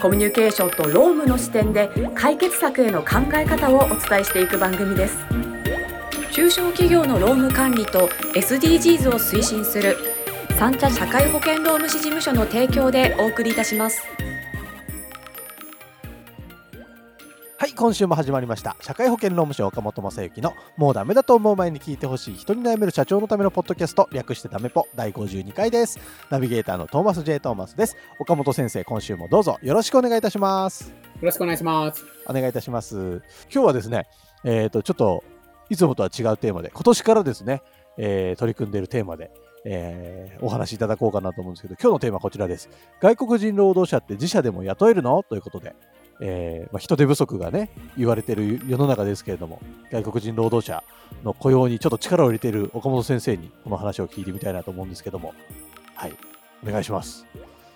コミュニケーションと労務の視点で解決策への考え方をお伝えしていく番組です。中小企業の労務管理と SDGs を推進する三茶社会保険労務士事務所の提供でお送りいたします。はい、今週も始まりました。社会保険労務士岡本正幸のもうダメだと思う前に聞いてほしい人に悩める社長のためのポッドキャスト、略してダメポ第52回です。ナビゲーターのトーマス J トーマスです。岡本先生、今週もどうぞよろしくお願いいたします。よろしくお願いします。お願いいたします。今日はですね、ちょっといつもとは違うテーマで、今年からですね、取り組んでいるテーマで、お話いただこうかなと思うんですけど、今日のテーマはこちらです。外国人労働者って自社でも雇えるの？ということで、人手不足がね言われている世の中ですけれども、外国人労働者の雇用にちょっと力を入れている岡本先生にこの話を聞いてみたいなと思うんですけども、はい、お願いします。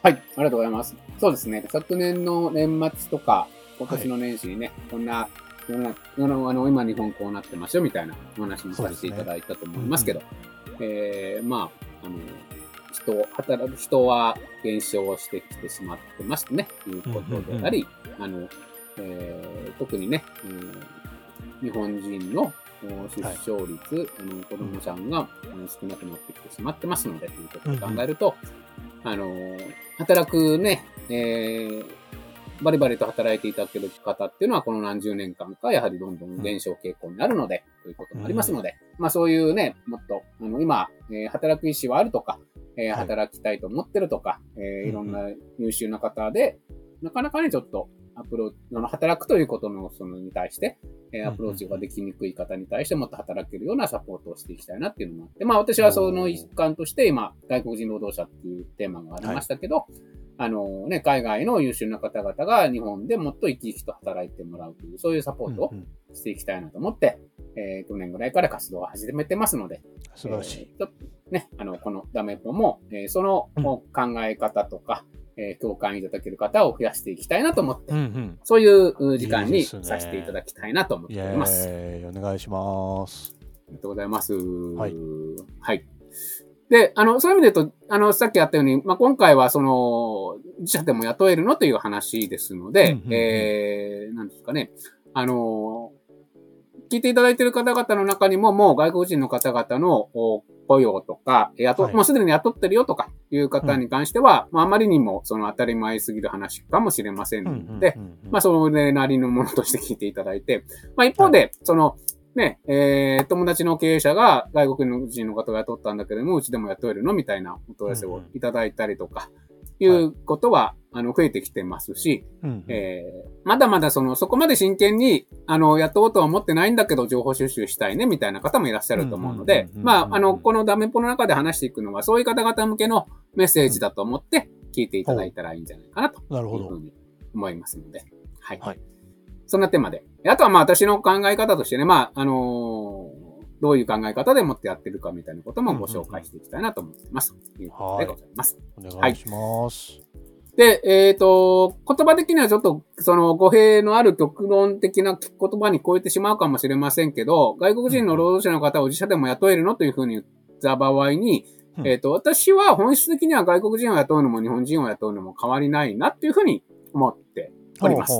はい、ありがとうございます。そうですね、昨年の年末とか今年の年始にね、はい、こんな今日本こうなってますよみたいなお話もさせていただいたと思いますけど、働く人は減少してきてしまってますとね、いうことであり、特にね、日本人の出生率、はい、子供ちゃんが少なくなってきてしまってますので、ということを考えると、働くね、バリバリと働いていただける方っていうのは、この何十年間か、やはりどんどん減少傾向になるので、ということもありますので、そういうね、もっと、今、働く意思はあるとか、働きたいと思ってるとか、いろんな優秀な方で、なかなかね、ちょっと、働くということの、に対して、アプローチができにくい方に対してもっと働けるようなサポートをしていきたいなっていうのもあって、私はその一環として、今、外国人労働者っていうテーマがありましたけど、はい、海外の優秀な方々が日本でもっと生き生きと働いてもらうという、そういうサポートをしていきたいなと思って、去年ぐらいから活動を始めてますので、素晴らしい。このダメポも、その考え方とか、共感いただける方を増やしていきたいなと思って、そういう時間にさせていただきたいなと思っております。お願いします。ありがとうございます。はい。はい。で、そういう意味で言うと、さっきあったように、今回は自社でも雇えるのという話ですので、なんですかね、聞いていただいている方々の中にも、もう外国人の方々の雇用とか、もうすでに雇ってるよとかいう方に関しては、あまりにも当たり前すぎる話かもしれませんので、それなりのものとして聞いていただいて、一方で、友達の経営者が外国人の方が雇ったんだけども、うちでも雇えるのみたいなお問い合わせをいただいたりとか、いうことは、増えてきてますし、まだまだそこまで真剣に、雇おうとは思ってないんだけど、情報収集したいね、みたいな方もいらっしゃると思うので、このダメポの中で話していくのは、そういう方々向けのメッセージだと思って、聞いていただいたらいいんじゃないかな、というふうに思いますので、はい。はい、そんなテーマで。あとは私の考え方としてね、どういう考え方でもってやってるかみたいなこともご紹介していきたいなと思っています。ということでございます。お願いします。はい、で、言葉的にはちょっと語弊のある極論的な言葉に聞こえてしまうかもしれませんけど、外国人の労働者の方を自社でも雇えるのというふうに言った場合に、私は本質的には外国人を雇うのも日本人を雇うのも変わりないなというふうに思っております。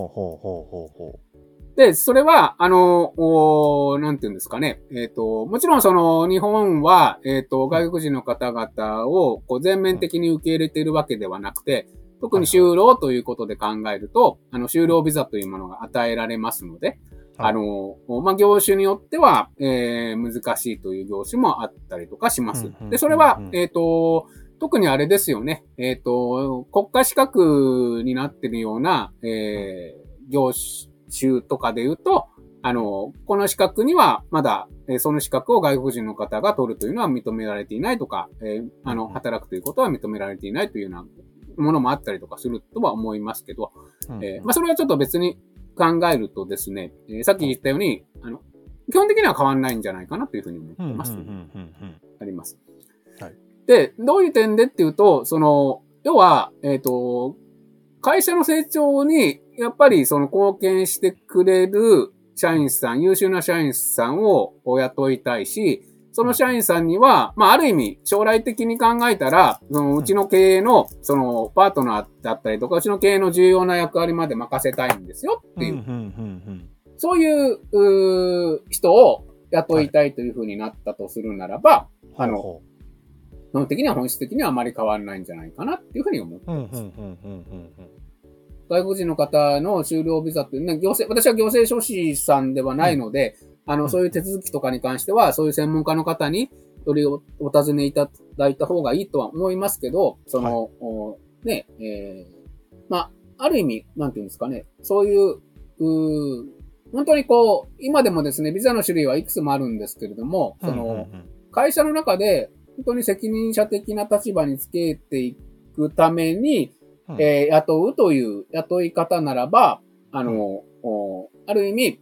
で、それは、なんていうんですかね。もちろん日本は、外国人の方々を全面的に受け入れているわけではなくて、特に就労ということで考えると、就労ビザというものが与えられますので、業種によっては、難しいという業種もあったりとかします。で、それは、特にあれですよね。国家資格になっているような、業種とかで言うと、この資格にはまだ、その資格を外国人の方が取るというのは認められていないとか、働くということは認められていないというようなものもあったりとかするとは思いますけど、それはちょっと別に、考えるとですね、さっき言ったように基本的には変わらないんじゃないかなというふうに思ってます。あります。はい、で、どういう点でっていうと、要は、会社の成長に、やっぱり貢献してくれる社員さん、優秀な社員さんを雇いたいし、その社員さんには、まあ、ある意味、将来的に考えたら、うちの経営の、パートナーだったりとか、うちの経営の重要な役割まで任せたいんですよっていう。うんうんうん、そういう人を雇いたいというふうになったとするならば、はい、基本的には本質的にはあまり変わらないんじゃないかなっていうふうに思ってます。外国人の方の就労ビザっていうね、私は行政書士さんではないので、そういう手続きとかに関しては、そういう専門家の方によりお尋ねいただいた方がいいとは思いますけど、はい、まあ、ある意味、なんていうんですかね、そういう、本当に今でもですね、ビザの種類はいくつもあるんですけれども、会社の中で本当に責任者的な立場につけていくために、雇うという雇い方ならば、ある意味、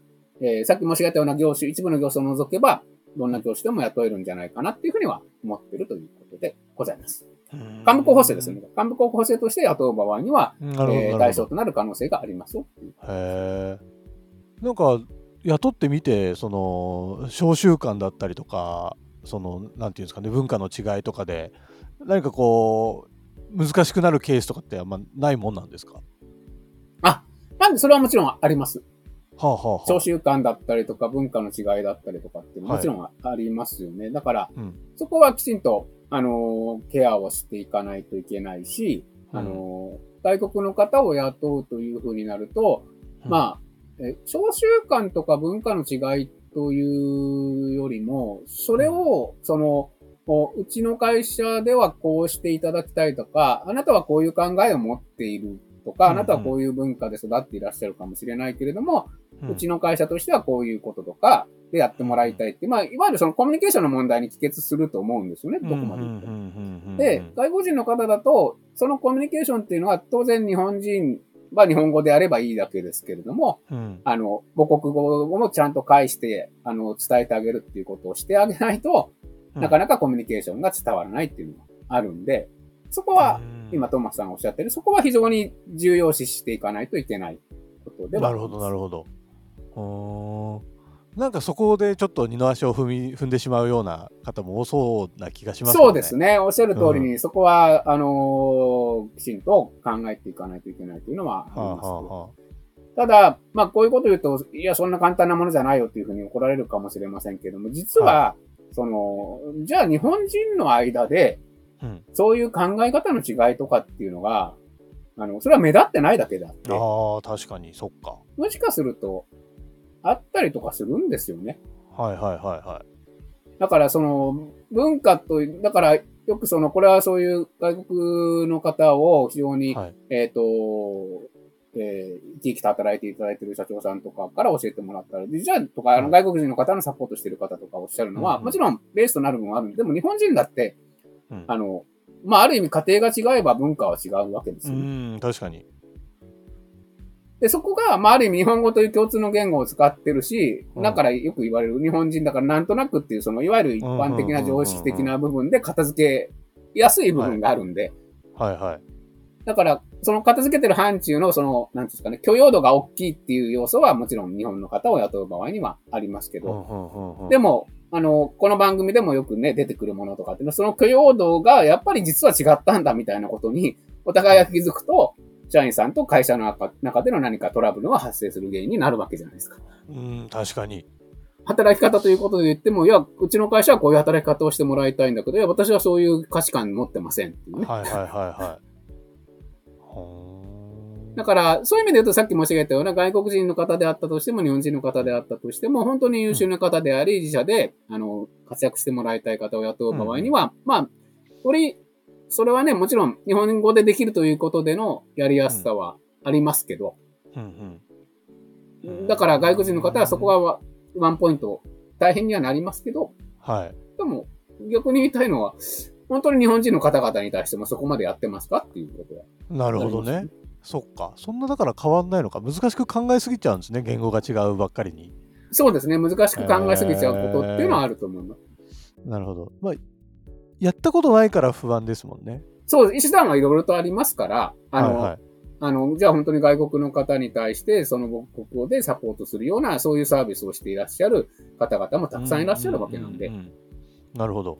さっき申し上げたような業種、一部の業種を除けば、どんな業種でも雇えるんじゃないかなっていうふうには思っているということでございます。幹部候補生ですね。幹部候補生として雇う場合には、対象となる可能性がありますよ。へー。なんか、雇ってみて、召集感だったりとか、なんていうんですかね、文化の違いとかで、何か難しくなるケースとかってあんまないもんなんですか？なんでそれはもちろんあります。召集感だったりとか文化の違いだったりとかってもちろんありますよね。はい、だから、そこはきちんと、ケアをしていかないといけないし、外国の方を雇うというふうになると、まあ、召集感とか文化の違いというよりも、それを、うちの会社ではこうしていただきたいとか、あなたはこういう考えを持っているとか、あなたはこういう文化で育っていらっしゃるかもしれないけれども、うちの会社としてはこういうこととかでやってもらいたいって、まあ、いわゆるコミュニケーションの問題に帰結すると思うんですよね、どこまで言っても。で、外国人の方だと、そのコミュニケーションっていうのは当然日本人は日本語でやればいいだけですけれども、母国語もちゃんと返して、伝えてあげるっていうことをしてあげないと、なかなかコミュニケーションが伝わらないっていうのがあるんで、そこは、今トーマスさんおっしゃってる、そこは非常に重要視していかないといけないことではあります。なるほど、なるほど。なんかそこでちょっと二の足を踏んでしまうような方も多そうな気がしますね。そうですね。おっしゃる通りに、そこは、きちんと考えていかないといけないというのはあります。ただ、まあこういうことを言うと、いや、そんな簡単なものじゃないよっていうふうに怒られるかもしれませんけども、実は、じゃあ日本人の間で、そういう考え方の違いとかっていうのが、それは目立ってないだけであって。確かに、そっか。もしかすると、あったりとかするんですよね。だから、文化と、だから、よくこれはそういう外国の方を非常に、生き生きと働いていただいている社長さんとかから教えてもらったら、じゃあとか、外国人の方のサポートしている方とかおっしゃるのは、もちろんベースとなる分はあるんで、でも日本人だって、まあ、ある意味家庭が違えば文化は違うわけですよね。確かに。で、そこが、まあ、ある意味日本語という共通の言語を使ってるし、だからよく言われる日本人だからなんとなくっていう、いわゆる一般的な常識的な部分で片付けやすい部分があるんで。だから、片付けてる範疇の、なんですかね、許容度が大きいっていう要素はもちろん日本の方を雇う場合にはありますけど、でも、この番組でもよくね、出てくるものとかっていうのは、許容度がやっぱり実は違ったんだみたいなことに、お互いが気づくと、社員さんと会社の中での何かトラブルが発生する原因になるわけじゃないですか。確かに。働き方ということで言っても、いや、うちの会社はこういう働き方をしてもらいたいんだけど、いや、私はそういう価値観持ってませんっていうね。だから、そういう意味で言うと、さっき申し上げたような外国人の方であったとしても、日本人の方であったとしても、本当に優秀な方であり、自社で、活躍してもらいたい方を雇う場合には、まあ、それはね、もちろん、日本語でできるということでのやりやすさはありますけど、だから、外国人の方はそこはワンポイント、大変にはなりますけど、でも、逆に言いたいのは、本当に日本人の方々に対してもそこまでやってますかっていうことは。なるほどね。そっか、そんなだから変わんないのか。難しく考えすぎちゃうんですね、言語が違うばっかりに。そうですね、難しく考えすぎちゃうことっていうのはあると思います。なるほど、まあ、やったことないから不安ですもんね。そうです、手段はいろいろとありますから、はいはい、じゃあ本当に外国の方に対してその母国語でサポートするようなそういうサービスをしていらっしゃる方々もたくさんいらっしゃるわけなんで、うんうんうんうん、なるほど、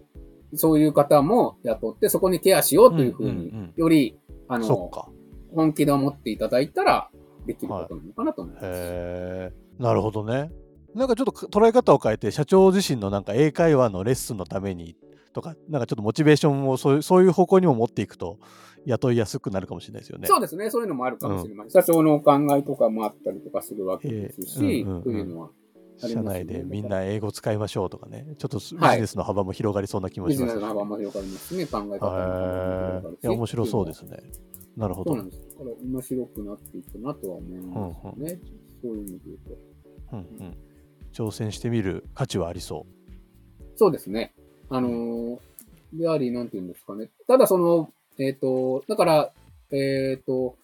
そういう方も雇ってそこにケアしようというふうにより、うんうんうん、そっか、本気で思っていただいたらできることなのかなと思います、はい、へー、なるほどね。なんかちょっと捉え方を変えて、社長自身のなんか英会話のレッスンのためにとか、なんかちょっとモチベーションをそういう方向にも持っていくと雇いやすくなるかもしれないですよね。そうですね、そういうのもあるかもしれません、うん、社長のお考えとかもあったりとかするわけですし、というのはありますね。社内でみんな英語使いましょうとかね、ちょっとビジネスの幅も広がりそうな気もします、ね、はい、ビジネスの幅も広がりますね、考え方も広がるし、いや面白そうですね。なるほど、そうなんです、だから面白くなっていくなとは思いますね、うんうん、そういう意味で言うと、うんうん、挑戦してみる価値はありそう。そうですね、であり、なんていうんですかね、ただそのだから先ほ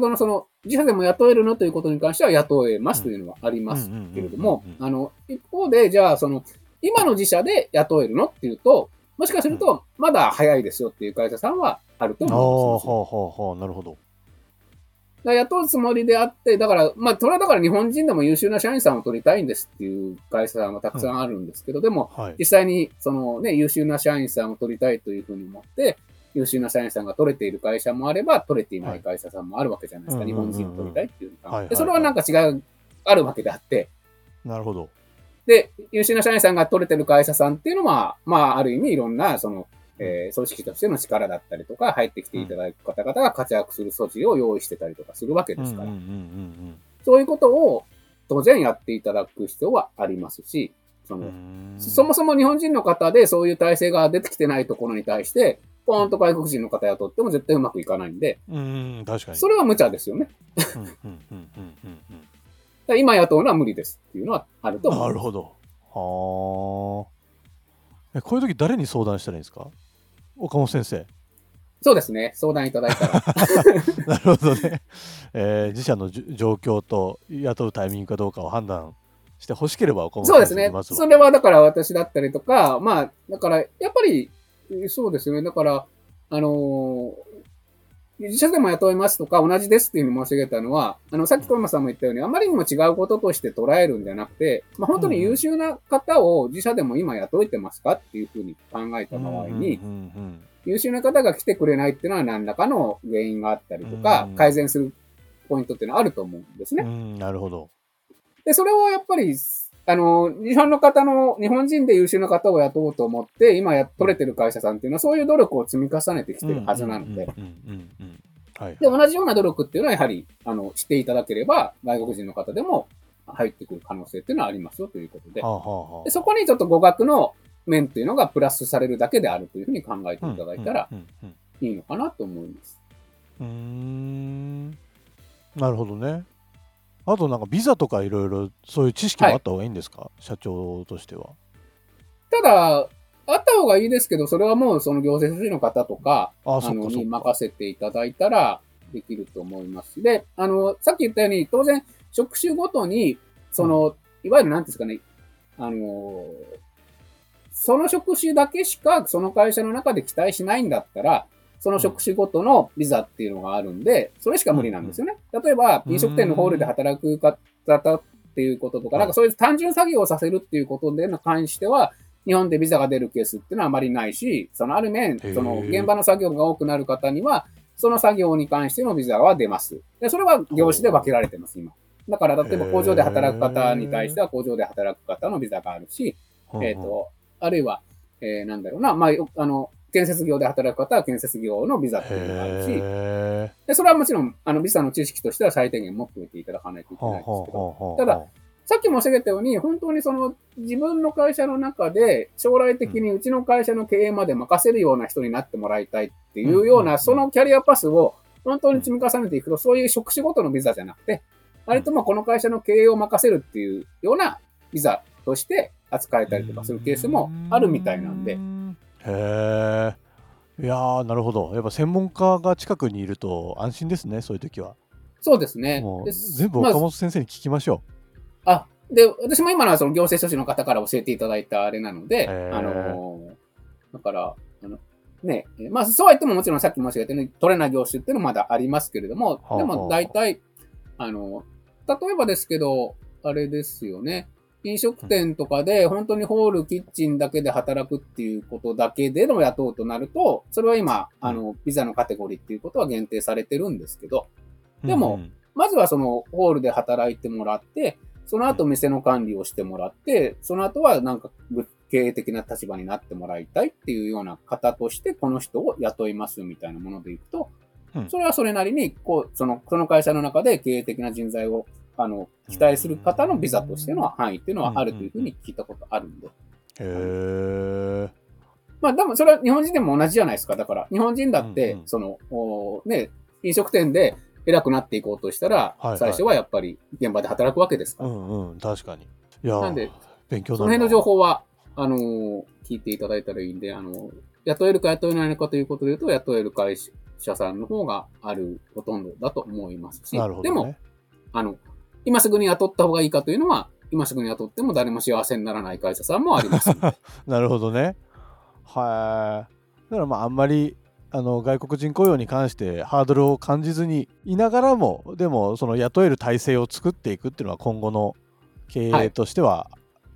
どのその自社でも雇えるのということに関しては雇えますというのはありますけれども、一方でじゃあその今の自社で雇えるのっていうと、もしかするとまだ早いですよっていう会社さんはあると思うんですよ。はあはあはあ、なるほど。雇うつもりであって、だから、まあ、それはだから日本人でも優秀な社員さんを取りたいんですっていう会社さんがたくさんあるんですけど、うん、でも、はい、実際に、そのね、優秀な社員さんを取りたいというふうに思って、優秀な社員さんが取れている会社もあれば、取れていない会社さんもあるわけじゃないですか、はい、日本人を取りたいっていうので、それはなんか違いあるわけであって。なるほど。で、優秀な社員さんが取れている会社さんっていうのは、まあ、ある意味いろんな、その、組織としての力だったりとか、入ってきていただく方々が活躍する措置を用意してたりとかするわけですから、うんうんうんうん、そういうことを当然やっていただく必要はありますし、そもそも日本人の方でそういう体制が出てきてないところに対してポーンと外国人の方雇っても絶対うまくいかないんで、うん、確かにそれは無茶ですよね。今雇うのは無理ですっていうのはあると思います。なるほど。はあ。こういう時誰に相談したらいいんですか、岡本先生。そうですね、相談いただいたらなるほどね、自社の状況と雇うタイミングかどうかを判断してほしければ岡本先生。そうですね、まずはそれはだから私だったりとか、まあだからやっぱりそうですね、だから自社でも雇いますとか同じですっていうふうに申し上げたのは、さっき小山さんも言ったように、あまりにも違うこととして捉えるんじゃなくて、まあ、本当に優秀な方を自社でも今雇えてますかっていうふうに考えた場合に、うんうんうんうん、優秀な方が来てくれないっていうのは何らかの原因があったりとか、うんうん、改善するポイントっていうのはあると思うんですね。うん、なるほど。で、それをやっぱり、日本人で優秀な方を雇おうと思って、今取れてる会社さんっていうのは、そういう努力を積み重ねてきてるはずなので。で、同じような努力っていうのは、やはり、していただければ、外国人の方でも入ってくる可能性っていうのはありますよということで。はあはあ、でそこにちょっと語学の面っていうのがプラスされるだけであるというふうに考えていただいたら、いいのかなと思います。なるほどね。あとなんかビザとかいろいろそういう知識もあった方がいいんですか、はい、社長としては。ただあった方がいいですけど、それはもうその行政書士の方とかに任せていただいたらできると思いますし、でさっき言ったように当然職種ごとにその、うん、いわゆるなんですかね、その職種だけしかその会社の中で期待しないんだったら、その職種ごとのビザっていうのがあるんで、それしか無理なんですよね。例えば、飲食店のホールで働く方っていうこととか、なんかそういう単純作業をさせるっていうことでの関しては、日本でビザが出るケースっていうのはあまりないし、そのある面、その現場の作業が多くなる方には、その作業に関してのビザは出ます。で、それは業種で分けられてます、今。だから、例えば工場で働く方に対しては、工場で働く方のビザがあるし、あるいは、なんだろうな、まあ、建設業で働く方は建設業のビザっていうのがあるし、でそれはもちろんビザの知識としては最低限持っておいていただかないといけないんですけど、たださっき申し上げたように本当にその自分の会社の中で将来的にうちの会社の経営まで任せるような人になってもらいたいっていうような、そのキャリアパスを本当に積み重ねていくと、そういう職種ごとのビザじゃなくて、割ともこの会社の経営を任せるっていうようなビザとして扱えたりとかするケースもあるみたいなんで。へえ、いやー、なるほど。やっぱ専門家が近くにいると安心ですね、そういう時は。そうですね。もう全部岡本先生に聞きましょう。まあ、で私も今のはその行政書士の方から教えていただいたあれなので、だからね、まあそうは言ってももちろんさっき申し上げたように取れない業種っていうのもまだありますけれども、はあはあ、でも大体例えばですけどあれですよね、飲食店とかで本当にホールキッチンだけで働くっていうことだけでの雇うとなると、それは今ビザのカテゴリーっていうことは限定されてるんですけど、でも、うんうん、まずはそのホールで働いてもらって、その後店の管理をしてもらって、その後はなんか経営的な立場になってもらいたいっていうような方としてこの人を雇いますみたいなものでいくと、それはそれなりにこうその会社の中で経営的な人材を期待する方のビザとしての範囲っていうのはあるというふうに聞いたことあるんで。へえ。まあでもそれは日本人でも同じじゃないですか。だから日本人だってその、ね、飲食店で偉くなっていこうとしたら、はいはい、最初はやっぱり現場で働くわけですから。うんうん、確かに。いや、なんで勉強になるな。その辺の情報は聞いていただいたらいいんで、雇えるか雇えないのかということでいうと、雇える会社さんの方があるほとんどだと思いますし、なるほどね、でも今すぐに雇った方がいいかというのは、今すぐに雇っても誰も幸せにならない会社さんもあります。なるほどね。はい。だからまああんまり外国人雇用に関してハードルを感じずにいながらも、でもその雇える体制を作っていくっていうのは今後の経営としては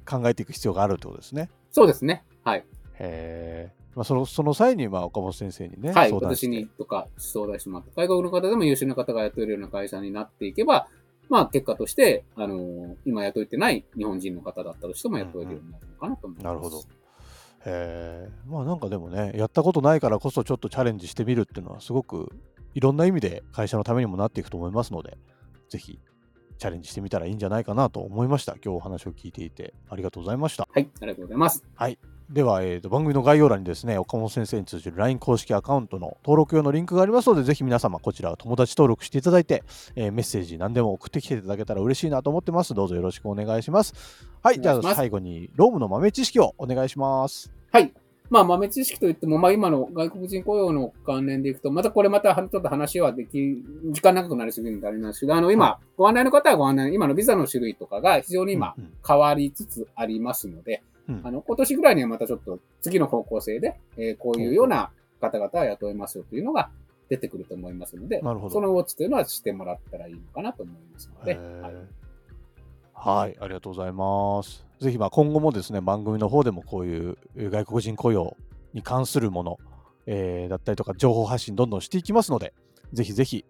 考えていく必要があるってことですね。はい、そうですね。はい。へえ。まあ、その際に、まあ、岡本先生にね、はい、相談して、私にとか相談してもらって、外国の方でも優秀な方が雇えるような会社になっていけば、まあ、結果として、今雇ってない日本人の方だったとしても雇えるようになるのかなと思います。うんうん、なるほど。まあなんかでもね、やったことないからこそちょっとチャレンジしてみるっていうのはすごくいろんな意味で会社のためにもなっていくと思いますので、ぜひチャレンジしてみたらいいんじゃないかなと思いました。今日お話を聞いていてありがとうございました。はい、ありがとうございます。はい、では、番組の概要欄にですね、岡本先生に通じる LINE 公式アカウントの登録用のリンクがありますので、ぜひ皆様こちらを友達登録していただいて、メッセージ何でも送ってきていただけたら嬉しいなと思ってます。どうぞよろしくお願いします。はい、じゃあ最後にロームの豆知識をお願いします。はい、まあ豆知識といっても、まあ今の外国人雇用の関連でいくと、またちょっと話は時間長くなりすぎるんであれなんですけど、今、ご案内の方はご案内、今のビザの種類とかが非常に今変わりつつありますので、今年ぐらいにはまたちょっと次の方向性で、こういうような方々は雇えますよというのが出てくると思いますので、そのウォッチというのはしてもらったらいいのかなと思いますので、はい、ありがとうございます。ぜひまあ今後もですね、番組の方でもこういう外国人雇用に関するもの、だったりとか情報発信どんどんしていきますので、ぜひぜひ、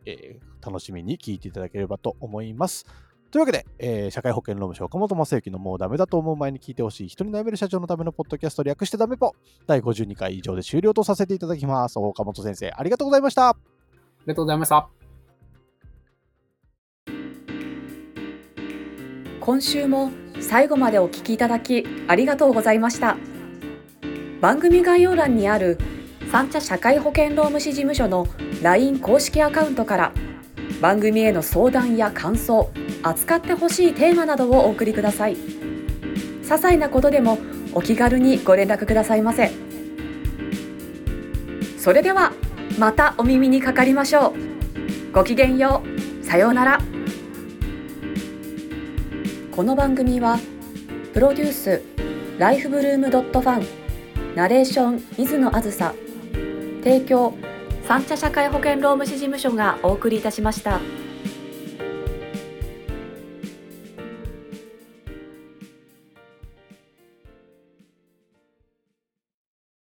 楽しみに聞いていただければと思います。というわけで、社会保険労務士岡本正幸のもうダメだと思う前に聞いてほしい人に悩める社長のためのポッドキャスト、略してダメポ、第52回以上で終了とさせていただきます。岡本先生、ありがとうございました。ありがとうございました。今週も最後までお聞きいただきありがとうございました。番組概要欄にある三茶社会保険労務士事務所の LINE 公式アカウントから、番組への相談や感想、扱ってほしいテーマなどをお送りください。些細なことでもお気軽にご連絡くださいませ。それではまたお耳にかかりましょう。ごきげんよう。さようなら。この番組はプロデュースライフブルームドットファン、ナレーション水野あずさ、提供三茶社会保険労務士事務所がお送りいたしました。